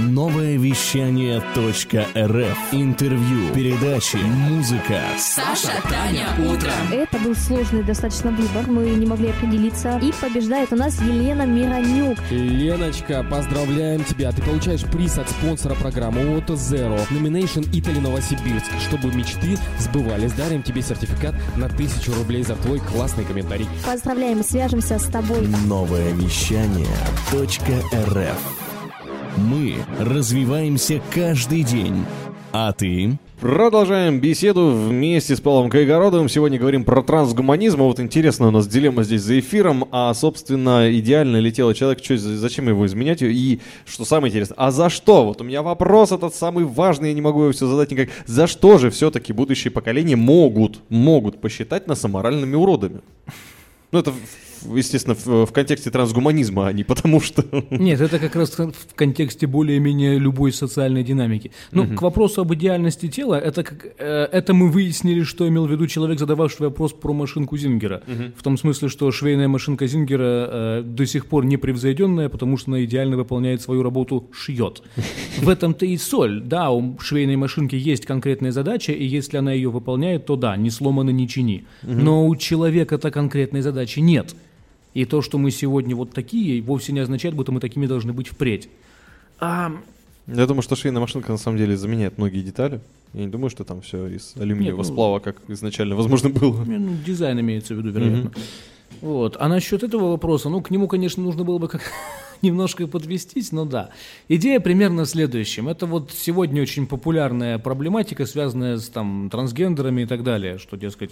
Новое вещание .рф. Интервью, передачи, музыка. Саша, Таня, утро. Это был сложный достаточно выбор, мы не могли определиться. И побеждает у нас Елена Миронюк. Леночка, поздравляем тебя. Ты получаешь приз от спонсора программы Auto Zero. Nomination Italy Новосибирск. Чтобы мечты сбывались, дарим тебе сертификат на 1000 рублей за твой классный комментарий. Поздравляем и свяжемся с тобой. Новое вещание .рф. Мы развиваемся каждый день. А ты? Продолжаем беседу вместе с Павлом Кайгородовым. Сегодня говорим про трансгуманизм. А вот интересно, у нас дилемма здесь за эфиром. А, собственно, идеально ли тело человека? Зачем его изменять? И что самое интересное, а за что? Вот у меня вопрос этот самый важный, я не могу его все задать никак. За что же все-таки будущие поколения могут посчитать нас аморальными уродами? Ну, это... Естественно, в контексте трансгуманизма, а не потому что... Нет, это как раз в контексте более-менее любой социальной динамики. Ну, к вопросу об идеальности тела, это мы выяснили, что имел в виду человек, задававший вопрос про машинку Зингера. В том смысле, что швейная машинка Зингера до сих пор непревзойденная, потому что она идеально выполняет свою работу, шьет. В этом-то и соль. Да, у швейной машинки есть конкретная задача, и если она ее выполняет, то да, не сломано, не чини. Но у человека-то конкретной задачи нет. И то, что мы сегодня вот такие, вовсе не означает, будто мы такими должны быть впредь. Я думаю, что швейная машинка на самом деле заменяет многие детали. Я не думаю, что там все из алюминиевого сплава, как изначально возможно было. Ну, дизайн имеется в виду, вероятно. Вот. А насчет этого вопроса, ну, к нему, конечно, нужно было бы немножко подвестись, но да. Идея примерно в следующем. Это вот сегодня очень популярная проблематика, связанная с там, трансгендерами и так далее, что, дескать,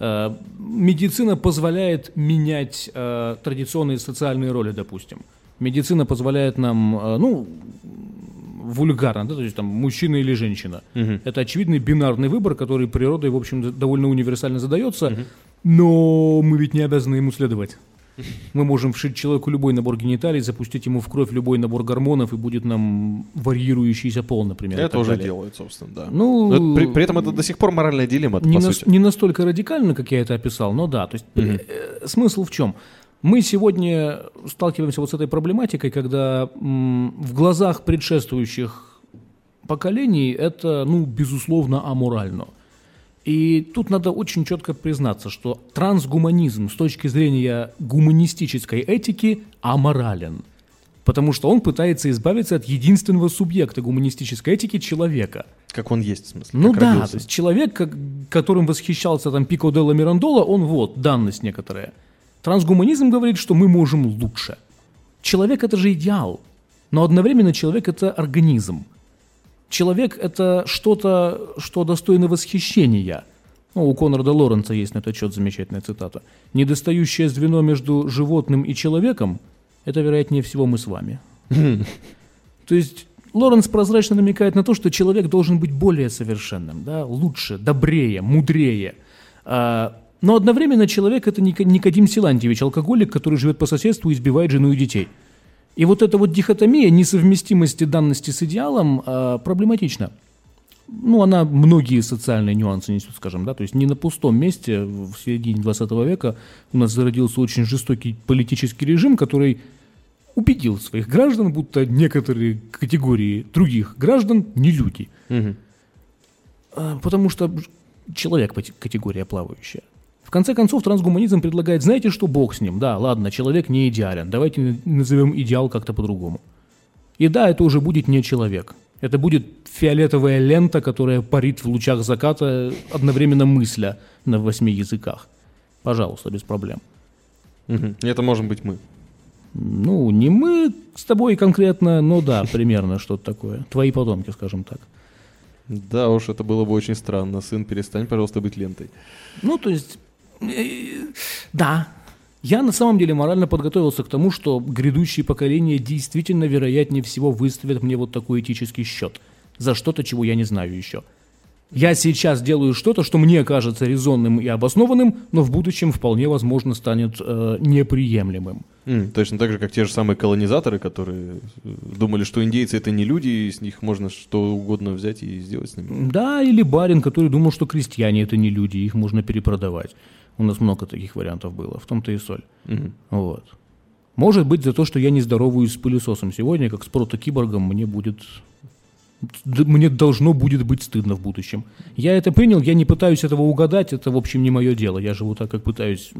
медицина позволяет менять традиционные социальные роли, допустим. Медицина позволяет нам, вульгарно, да, то есть там мужчина или женщина. Это очевидный бинарный выбор, который природой, в общем, довольно универсально задается, но мы ведь не обязаны ему следовать. Мы можем вшить человеку любой набор гениталий, запустить ему в кровь любой набор гормонов, и будет нам варьирующийся пол, например. Это уже делают, собственно, да. Ну, при этом это до сих пор моральная дилемма, по сути. Не настолько радикально, как я это описал, но да. То есть, смысл в чем? Мы сегодня сталкиваемся вот с этой проблематикой, когда в глазах предшествующих поколений это, безусловно, аморально. И тут надо очень четко признаться, что трансгуманизм с точки зрения гуманистической этики аморален, потому что он пытается избавиться от единственного субъекта гуманистической этики — человека. Как он есть, в смысле? Ну да, родился. То есть человек, которым восхищался там Пико делла Мирандола, он данность некоторая. Трансгуманизм говорит, что мы можем лучше. Человек — это же идеал, но одновременно человек — это организм. Человек — это что-то, что достойно восхищения. У Конрада Лоренца есть на этот счет замечательная цитата. «Недостающее звено между животным и человеком — это, вероятнее всего, мы с вами». То есть Лоренц прозрачно намекает на то, что человек должен быть более совершенным, да, лучше, добрее, мудрее. Но одновременно человек — это Никодим Силантьевич, алкоголик, который живет по соседству и избивает жену и детей. И вот эта дихотомия несовместимости данности с идеалом проблематична. Она многие социальные нюансы несет, скажем, да, то есть не на пустом месте в середине 20 века у нас зародился очень жестокий политический режим, который убедил своих граждан, будто некоторые категории других граждан не люди. Потому что человек — категория плавающая. В конце концов, трансгуманизм предлагает, знаете что, бог с ним, да, ладно, человек не идеален, давайте назовем идеал как-то по-другому. И да, это уже будет не человек, это будет фиолетовая лента, которая парит в лучах заката, одновременно мысля на 8 языках. Пожалуйста, без проблем. Это можем быть мы. Не мы с тобой конкретно, но да, примерно что-то такое. Твои потомки, скажем так. Да уж, это было бы очень странно. Сын, перестань, пожалуйста, быть лентой. То есть... Да, я на самом деле морально подготовился к тому, что грядущие поколения действительно, вероятнее всего, выставят мне вот такой этический счет за что-то, чего я не знаю еще. Я сейчас делаю что-то, что мне кажется резонным и обоснованным, но в будущем вполне возможно станет неприемлемым. Точно так же, как те же самые колонизаторы, которые думали, что индейцы — это не люди, и с них можно что угодно взять и сделать с ними. Да, или барин, который думал, что крестьяне — это не люди, их можно перепродавать. У нас много таких вариантов было, в том-то и соль. Mm-hmm. Вот. Может быть, за то, что я не здороваюсь с пылесосом сегодня, как с протокиборгом, мне должно будет быть стыдно в будущем. Я это принял, я не пытаюсь этого угадать, это, в общем, не мое дело. Я живу так, как пытаюсь,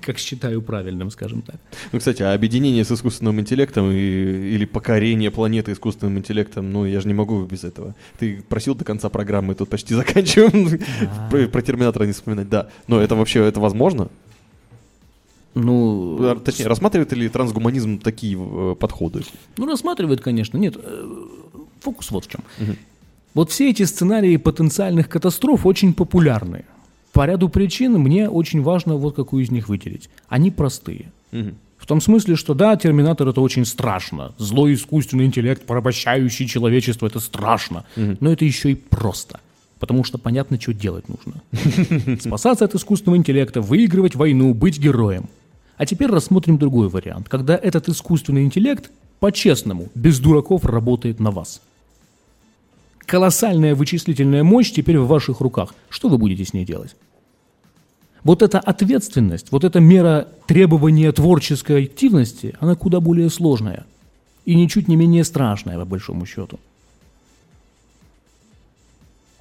как считаю правильным, скажем так. Ну, кстати, а объединение с искусственным интеллектом или покорение планеты искусственным интеллектом, ну, я же не могу без этого. Ты просил до конца программы, тут почти заканчиваем. Про Терминатора не вспоминать, да. Но это вообще, это возможно? Ну, точнее, рассматривает ли трансгуманизм такие подходы? Ну, рассматривает, конечно. Нет, фокус вот в чем. Угу. Вот все эти сценарии потенциальных катастроф очень популярны. По ряду причин мне очень важно вот какую из них выделить. Они простые. Угу. В том смысле, что да, Терминатор — это очень страшно. Злой искусственный интеллект, порабощающий человечество — это страшно. Угу. Но это еще и просто. Потому что понятно, что делать нужно. Спасаться от искусственного интеллекта, выигрывать войну, быть героем. А теперь рассмотрим другой вариант, когда этот искусственный интеллект по-честному, без дураков, работает на вас. Колоссальная вычислительная мощь теперь в ваших руках. Что вы будете с ней делать? Вот эта ответственность, вот эта мера требования творческой активности, она куда более сложная и ничуть не менее страшная, по большому счету.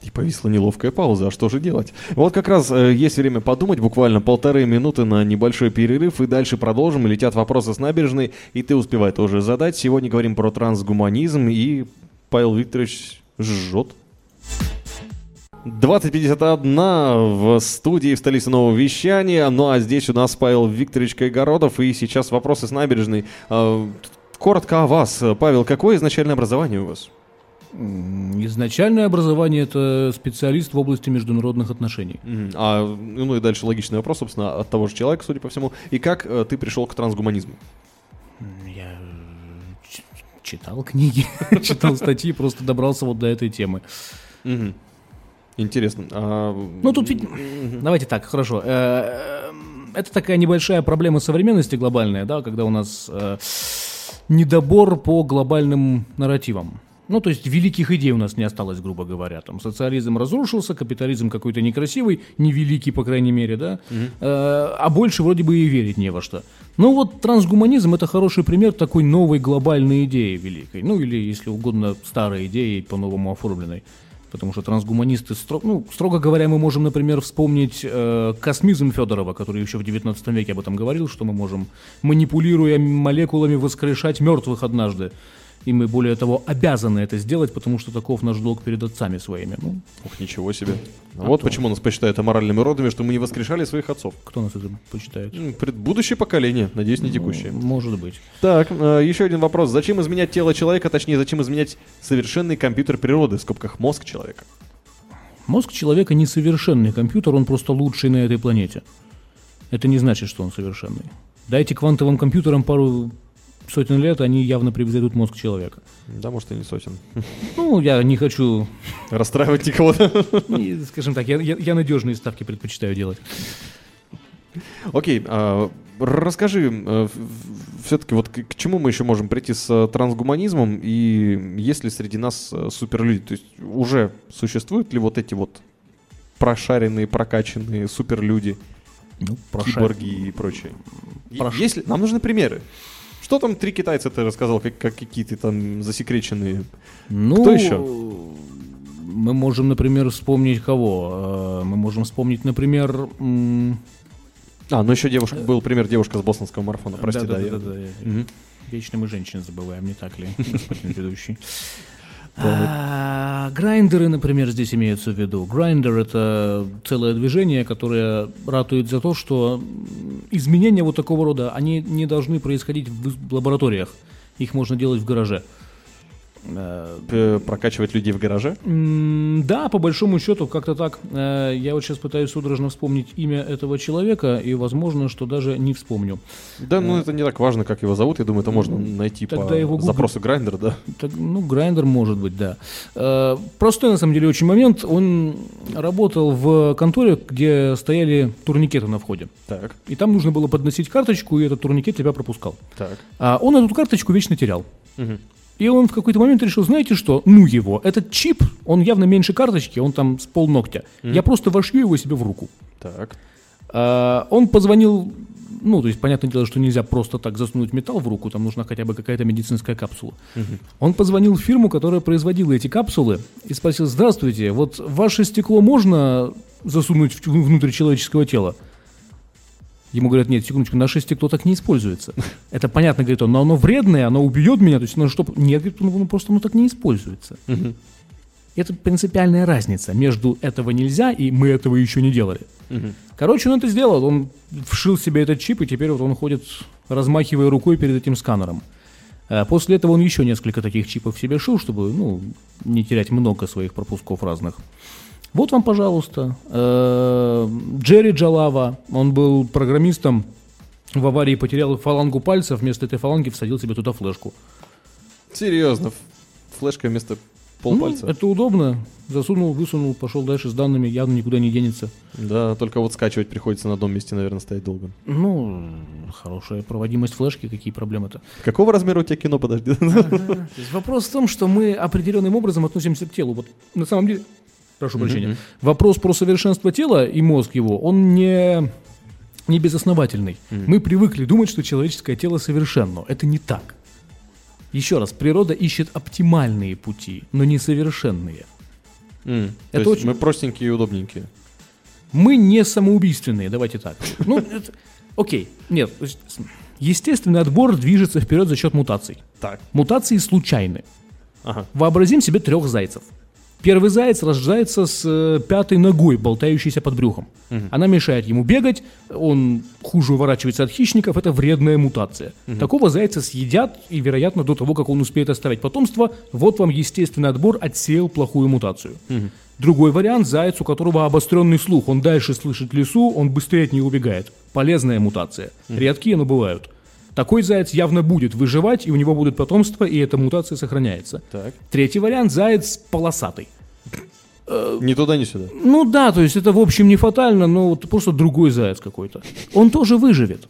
И повисла неловкая пауза, а что же делать? Вот как раз есть время подумать, буквально 1,5 минуты на небольшой перерыв, и дальше продолжим. Летят вопросы с набережной, и ты успевай тоже задать. Сегодня говорим про трансгуманизм, и Павел Викторович жжет. 20:51 в студии в столице Нового Вещания, ну а здесь у нас Павел Викторович Кайгородов, и сейчас вопросы с набережной. Коротко о вас. Павел, какое изначальное образование у вас? Изначальное образование — это специалист в области международных отношений. Ну и дальше логичный вопрос, собственно, от того же человека, судя по всему. И как ты пришел к трансгуманизму? Я читал книги, читал статьи, просто добрался вот до этой темы. Интересно. Ну тут ведь... Давайте так, хорошо. Это такая небольшая проблема современности глобальная, да, когда у нас недобор по глобальным нарративам. Ну, то есть великих идей у нас не осталось, грубо говоря. Там социализм разрушился, капитализм какой-то некрасивый, невеликий, по крайней мере, да. А больше вроде бы и верить не во что. Ну вот трансгуманизм — это хороший пример такой новой глобальной идеи великой. Ну или, если угодно, старой идеи, по-новому оформленной. Потому что трансгуманисты, строго говоря, мы можем, например, вспомнить космизм Фёдорова, который еще в 19 веке об этом говорил, что мы можем, манипулируя молекулами, воскрешать мертвых однажды. И мы, более того, обязаны это сделать, потому что таков наш долг перед отцами своими. Ну, ух, ничего себе. Вот почему нас посчитают аморальными родами, что мы не воскрешали своих отцов. Кто нас это посчитает? Будущее поколение, надеюсь, не текущее. Может быть. Так, еще один вопрос. Зачем изменять тело человека, точнее, зачем изменять совершенный компьютер природы, в скобках мозг человека? Мозг человека не совершенный компьютер, он просто лучший на этой планете. Это не значит, что он совершенный. Дайте квантовым компьютерам пару... сотен лет, они явно превзойдут мозг человека. Да, может, и не сотен. Ну, я не хочу... расстраивать никого. Скажем так, я надежные ставки предпочитаю делать. Окей, расскажи, все-таки вот к чему мы еще можем прийти с трансгуманизмом, и есть ли среди нас суперлюди? То есть уже существуют ли вот эти вот прошаренные, прокачанные суперлюди, киборги и прочее? Нам нужны примеры. Что там 3 китайца ты рассказал, как какие-то там засекреченные? Ну, кто еще? Мы можем, например, вспомнить кого? Мы можем вспомнить, например... еще девушка, был пример, девушка с бостонского марафона, прости. Вечно мы женщин забываем, не так ли, господин ведущий? Грайндеры, например, здесь имеются в виду. Грайндер — это целое движение, которое ратует за то, что изменения вот такого рода, они не должны происходить в лабораториях. Их можно делать в гараже. прокачивать людей в гараже? Да, по большому счету, как-то так. Я вот сейчас пытаюсь судорожно вспомнить имя этого человека, и возможно, что даже не вспомню. Да, ну это не так важно, как его зовут. Я думаю, это можно найти по запросу Grindr, да? Ну, Grindr может быть, да. Простой, на самом деле, очень момент. Он работал в конторе, где стояли турникеты на входе. Так. И там нужно было подносить карточку, и этот турникет тебя пропускал. Так. А он эту карточку вечно терял. Угу. И он в какой-то момент решил, знаете что, ну его, этот чип, он явно меньше карточки, он там с полногтя. Mm-hmm. Я просто вошью его себе в руку. Так. Он позвонил, ну, то есть, понятное дело, что нельзя просто так засунуть металл в руку, там нужна хотя бы какая-то медицинская капсула. Mm-hmm. Он позвонил в фирму, которая производила эти капсулы, и спросил, здравствуйте, вот ваше стекло можно засунуть внутрь человеческого тела? Ему говорят, нет, секундочку, наше стекло так не используется. Это понятно, говорит он, но оно вредное, оно убьет меня, то есть оно что... Нет, говорит, оно просто оно так не используется. Угу. Это принципиальная разница между этого нельзя и мы этого еще не делали. Угу. Короче, он это сделал, он вшил себе этот чип, и теперь вот он ходит, размахивая рукой перед этим сканером. После этого он еще несколько таких чипов себе шил, чтобы, ну, не терять много своих пропусков разных. Вот вам, пожалуйста, Джерри Джалава, он был программистом, в аварии потерял фалангу пальца, вместо этой фаланги всадил себе туда флешку. Серьезно? Флешка вместо полпальца? Ну, это удобно. Засунул, высунул, пошел дальше с данными, явно никуда не денется. Да, только вот скачивать приходится на одном месте, наверное, стоять долго. Ну, хорошая проводимость флешки, какие проблемы-то? Какого размера у тебя кино, подожди? Ага. Вопрос в том, что мы определенным образом относимся к телу. Вот на самом деле... Прошу прощения. Mm-hmm. Вопрос про совершенство тела и мозг его, он не безосновательный. Mm-hmm. Мы привыкли думать, что человеческое тело совершенно. Это не так. Еще раз, природа ищет оптимальные пути, но не совершенные. Mm-hmm. Это то есть очень... мы простенькие и удобненькие. Мы не самоубийственные, давайте так. Ну, окей, нет. Естественный отбор движется вперед за счет мутаций. Мутации случайны. Вообразим себе трех зайцев. Первый заяц рождается с пятой ногой, болтающейся под брюхом. Угу. Она мешает ему бегать, он хуже уворачивается от хищников, это вредная мутация. Угу. Такого зайца съедят, и, вероятно, до того, как он успеет оставить потомство, вот вам естественный отбор отсеял плохую мутацию. Угу. Другой вариант – заяц, у которого обостренный слух, он дальше слышит лесу, он быстрее от нее убегает. Полезная мутация. Угу. Редкие, но бывают. Такой заяц явно будет выживать, и у него будут потомства, и эта мутация сохраняется. Так. Третий вариант – заяц полосатый. Ни туда, ни сюда. Ну да, то есть это в общем не фатально, но вот просто другой заяц какой-то. Он тоже выживет.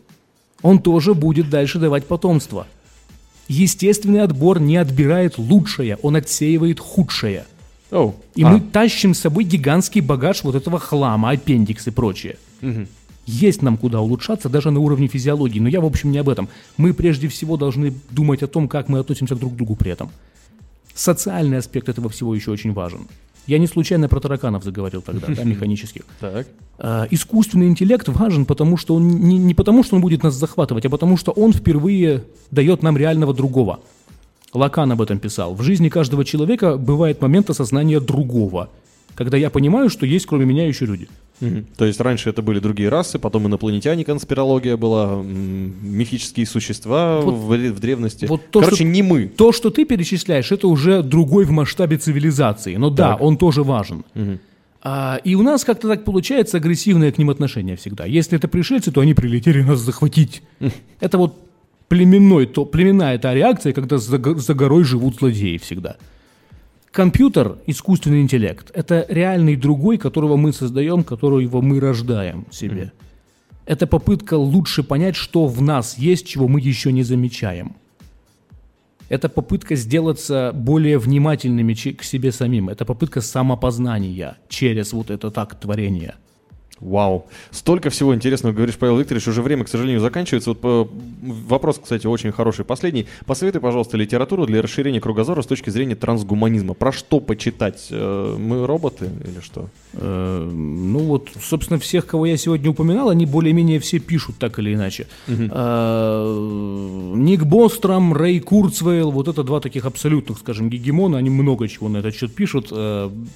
Он тоже будет дальше давать потомство. Естественный отбор не отбирает лучшее, он отсеивает худшее. Oh. И мы тащим с собой гигантский багаж вот этого хлама, аппендикс и прочее. Угу. Есть нам куда улучшаться, даже на уровне физиологии, но я, в общем, не об этом. Мы прежде всего должны думать о том, как мы относимся друг к другу при этом. Социальный аспект этого всего еще очень важен. Я не случайно про тараканов заговорил тогда, да, механических. Так. Искусственный интеллект важен, потому что он не потому, что он будет нас захватывать, а потому что он впервые дает нам реального другого. Лакан об этом писал. В жизни каждого человека бывает момент осознания другого, когда я понимаю, что есть кроме меня еще люди. Угу. То есть раньше это были другие расы, потом инопланетяне, конспирология была, мифические существа вот, в древности. Вот то, короче, что, не мы. То, что ты перечисляешь, это уже другой в масштабе цивилизации. Но так. Да, он тоже важен. Угу. И у нас как-то так получается агрессивное к ним отношение всегда. Если это пришельцы, то они прилетели нас захватить. Это вот племенная та реакция, когда за горой живут злодеи всегда. Компьютер, искусственный интеллект, это реальный другой, которого мы создаем, которого мы рождаем себе. Mm-hmm. Это попытка лучше понять, что в нас есть, чего мы еще не замечаем. Это попытка сделаться более внимательными к себе самим. Это попытка самопознания через вот это так творение. Вау. Столько всего интересного, говоришь, Павел Викторович, уже время, к сожалению, заканчивается. Вот вопрос, кстати, очень хороший, последний. Посоветуй, пожалуйста, литературу для расширения кругозора с точки зрения трансгуманизма. Про что почитать? Мы роботы или что? Ну вот, собственно, всех, кого я сегодня упоминал, они более-менее все пишут так или иначе. Ник Бостром, Рэй Курцвейл, вот это два таких абсолютных, скажем, гегемона, они много чего на этот счет пишут.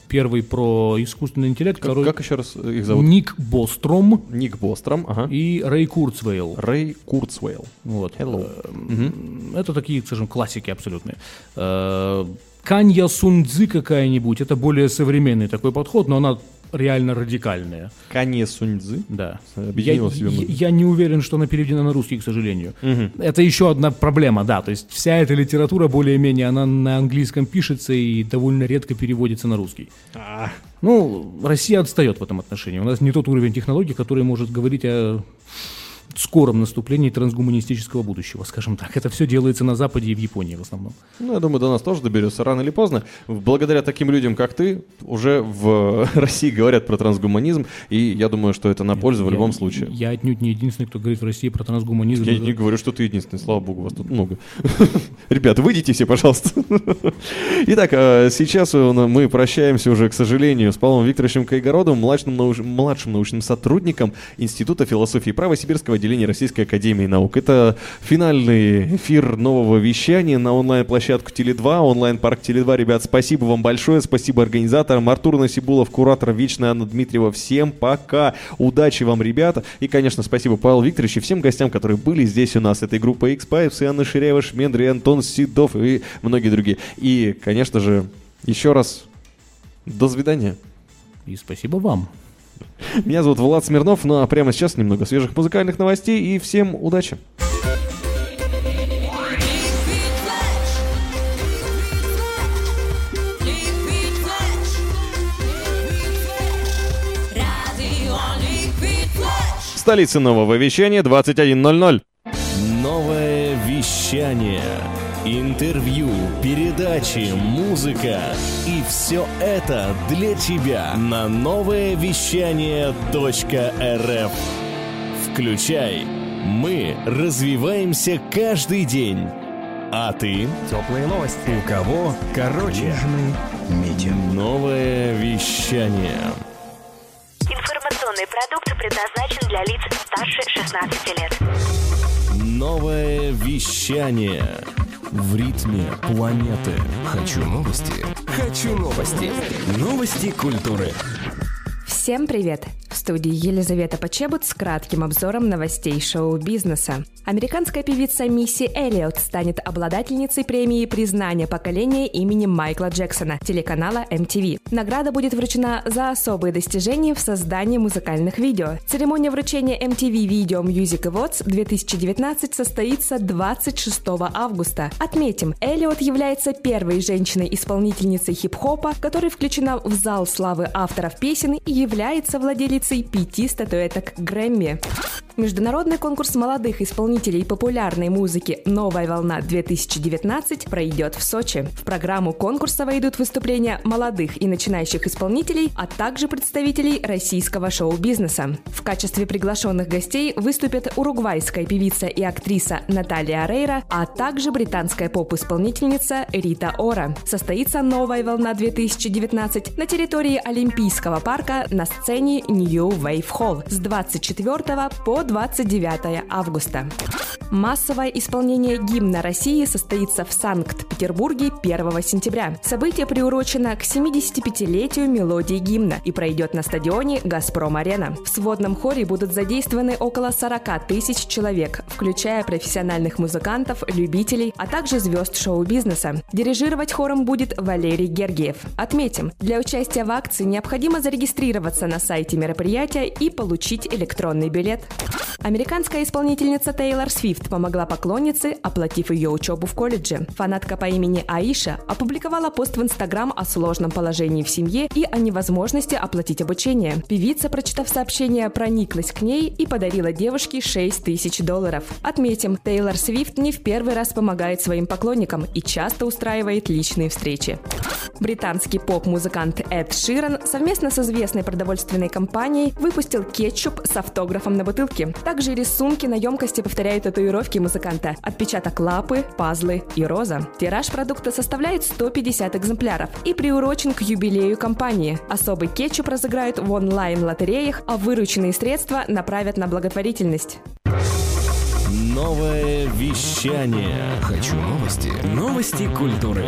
Первый про искусственный интеллект. Как еще раз их зовут? Ник Ник Бостром, ага. И Рэй Курцвейл. Вот. Hello. Это такие, скажем, классики абсолютные. Канья Сунцзы какая-нибудь, это более современный такой подход, но она реально радикальная. Канья Сунцзы? Да. Я не уверен, что она переведена на русский, к сожалению. Угу. Это еще одна проблема, да. То есть вся эта литература более-менее, она на английском пишется и довольно редко переводится на русский. Ну, Россия отстает в этом отношении. У нас не тот уровень технологий, который может говорить о... скором наступлении трансгуманистического будущего, скажем так. Это все делается на Западе и в Японии в основном. Ну, я думаю, до нас тоже доберется рано или поздно. Благодаря таким людям, как ты, уже в России говорят про трансгуманизм, и я думаю, что это на пользу в любом случае. Я отнюдь не единственный, кто говорит в России про трансгуманизм. Я не говорю, что ты единственный, слава богу, вас тут много. Ребята, выйдите все, пожалуйста. Итак, сейчас мы прощаемся уже, к сожалению, с Павлом Викторовичем Кайгородовым, младшим научным сотрудником Института философии и права Сибирского отделения Российской Академии Наук. Это финальный эфир нового вещания на онлайн-площадку Теле2, онлайн-парк Теле2. Ребят, спасибо вам большое, спасибо организаторам. Артур Насибулов, куратор, Вечная Анна Дмитриева. Всем пока, удачи вам, ребята. И, конечно, спасибо Павел Викторович и всем гостям, которые были здесь у нас. Это и группа X-Pipes, и Анна Ширяева, Шмендри, Антон Сидов и многие другие. И, конечно же, еще раз до свидания. И спасибо вам. Меня зовут Влад Смирнов, ну а прямо сейчас немного свежих музыкальных новостей и всем удачи! Столица нового вещания 21:00. Новое вещание. Интервью, передачи, музыка. И все это для тебя на новоевещание.рф. Включай. Мы развиваемся каждый день. А ты? Теплые новости. У кого? Короче. Митинг. Новое вещание. Информационный продукт предназначен для лиц старше 16 лет. Новое вещание. В ритме планеты. Хочу новости. Новости культуры. Всем привет! В студии Елизавета Почебут с кратким обзором новостей шоу-бизнеса. Американская певица Мисси Эллиот станет обладательницей премии «Признание поколения» имени Майкла Джексона телеканала MTV. Награда будет вручена за особые достижения в создании музыкальных видео. Церемония вручения MTV Video Music Awards 2019 состоится 26 августа. Отметим, Эллиот является первой женщиной-исполнительницей хип-хопа, которая включена в зал славы авторов песен и является владелицей 5 статуэток Грэмми. Международный конкурс молодых исполнителей популярной музыки «Новая волна-2019» пройдет в Сочи. В программу конкурса войдут выступления молодых и начинающих исполнителей, а также представителей российского шоу-бизнеса. В качестве приглашенных гостей выступят уругвайская певица и актриса Наталья Орейра, а также британская поп-исполнительница Рита Ора. Состоится «Новая волна-2019» на территории Олимпийского парка на сцене New Wave Hall с 24 по 29 августа. Массовое исполнение гимна России состоится в Санкт-Петербурге 1 сентября. Событие приурочено к 75-летию мелодии гимна и пройдет на стадионе «Газпром-Арена». В сводном хоре будут задействованы около 40 000 человек, включая профессиональных музыкантов, любителей, а также звезд шоу-бизнеса. Дирижировать хором будет Валерий Гергиев. Отметим, для участия в акции необходимо зарегистрироваться на сайте мероприятия и получить электронный билет. Американская исполнительница Тейлор Свифт помогла поклоннице, оплатив ее учебу в колледже. Фанатка по имени Аиша опубликовала пост в Инстаграм о сложном положении в семье и о невозможности оплатить обучение. Певица, прочитав сообщение, прониклась к ней и подарила девушке $6000. Отметим, Тейлор Свифт не в первый раз помогает своим поклонникам и часто устраивает личные встречи. Британский поп-музыкант Эд Ширан совместно с известной продовольственной компанией выпустил кетчуп с автографом на бутылке. Также рисунки на емкости повторяют татуировки музыканта, отпечаток лапы, пазлы и роза. Тираж продукта составляет 150 экземпляров и приурочен к юбилею компании. Особый кетчуп разыграют в онлайн-лотереях, а вырученные средства направят на благотворительность. Новое вещание. Хочу новости. Новости культуры.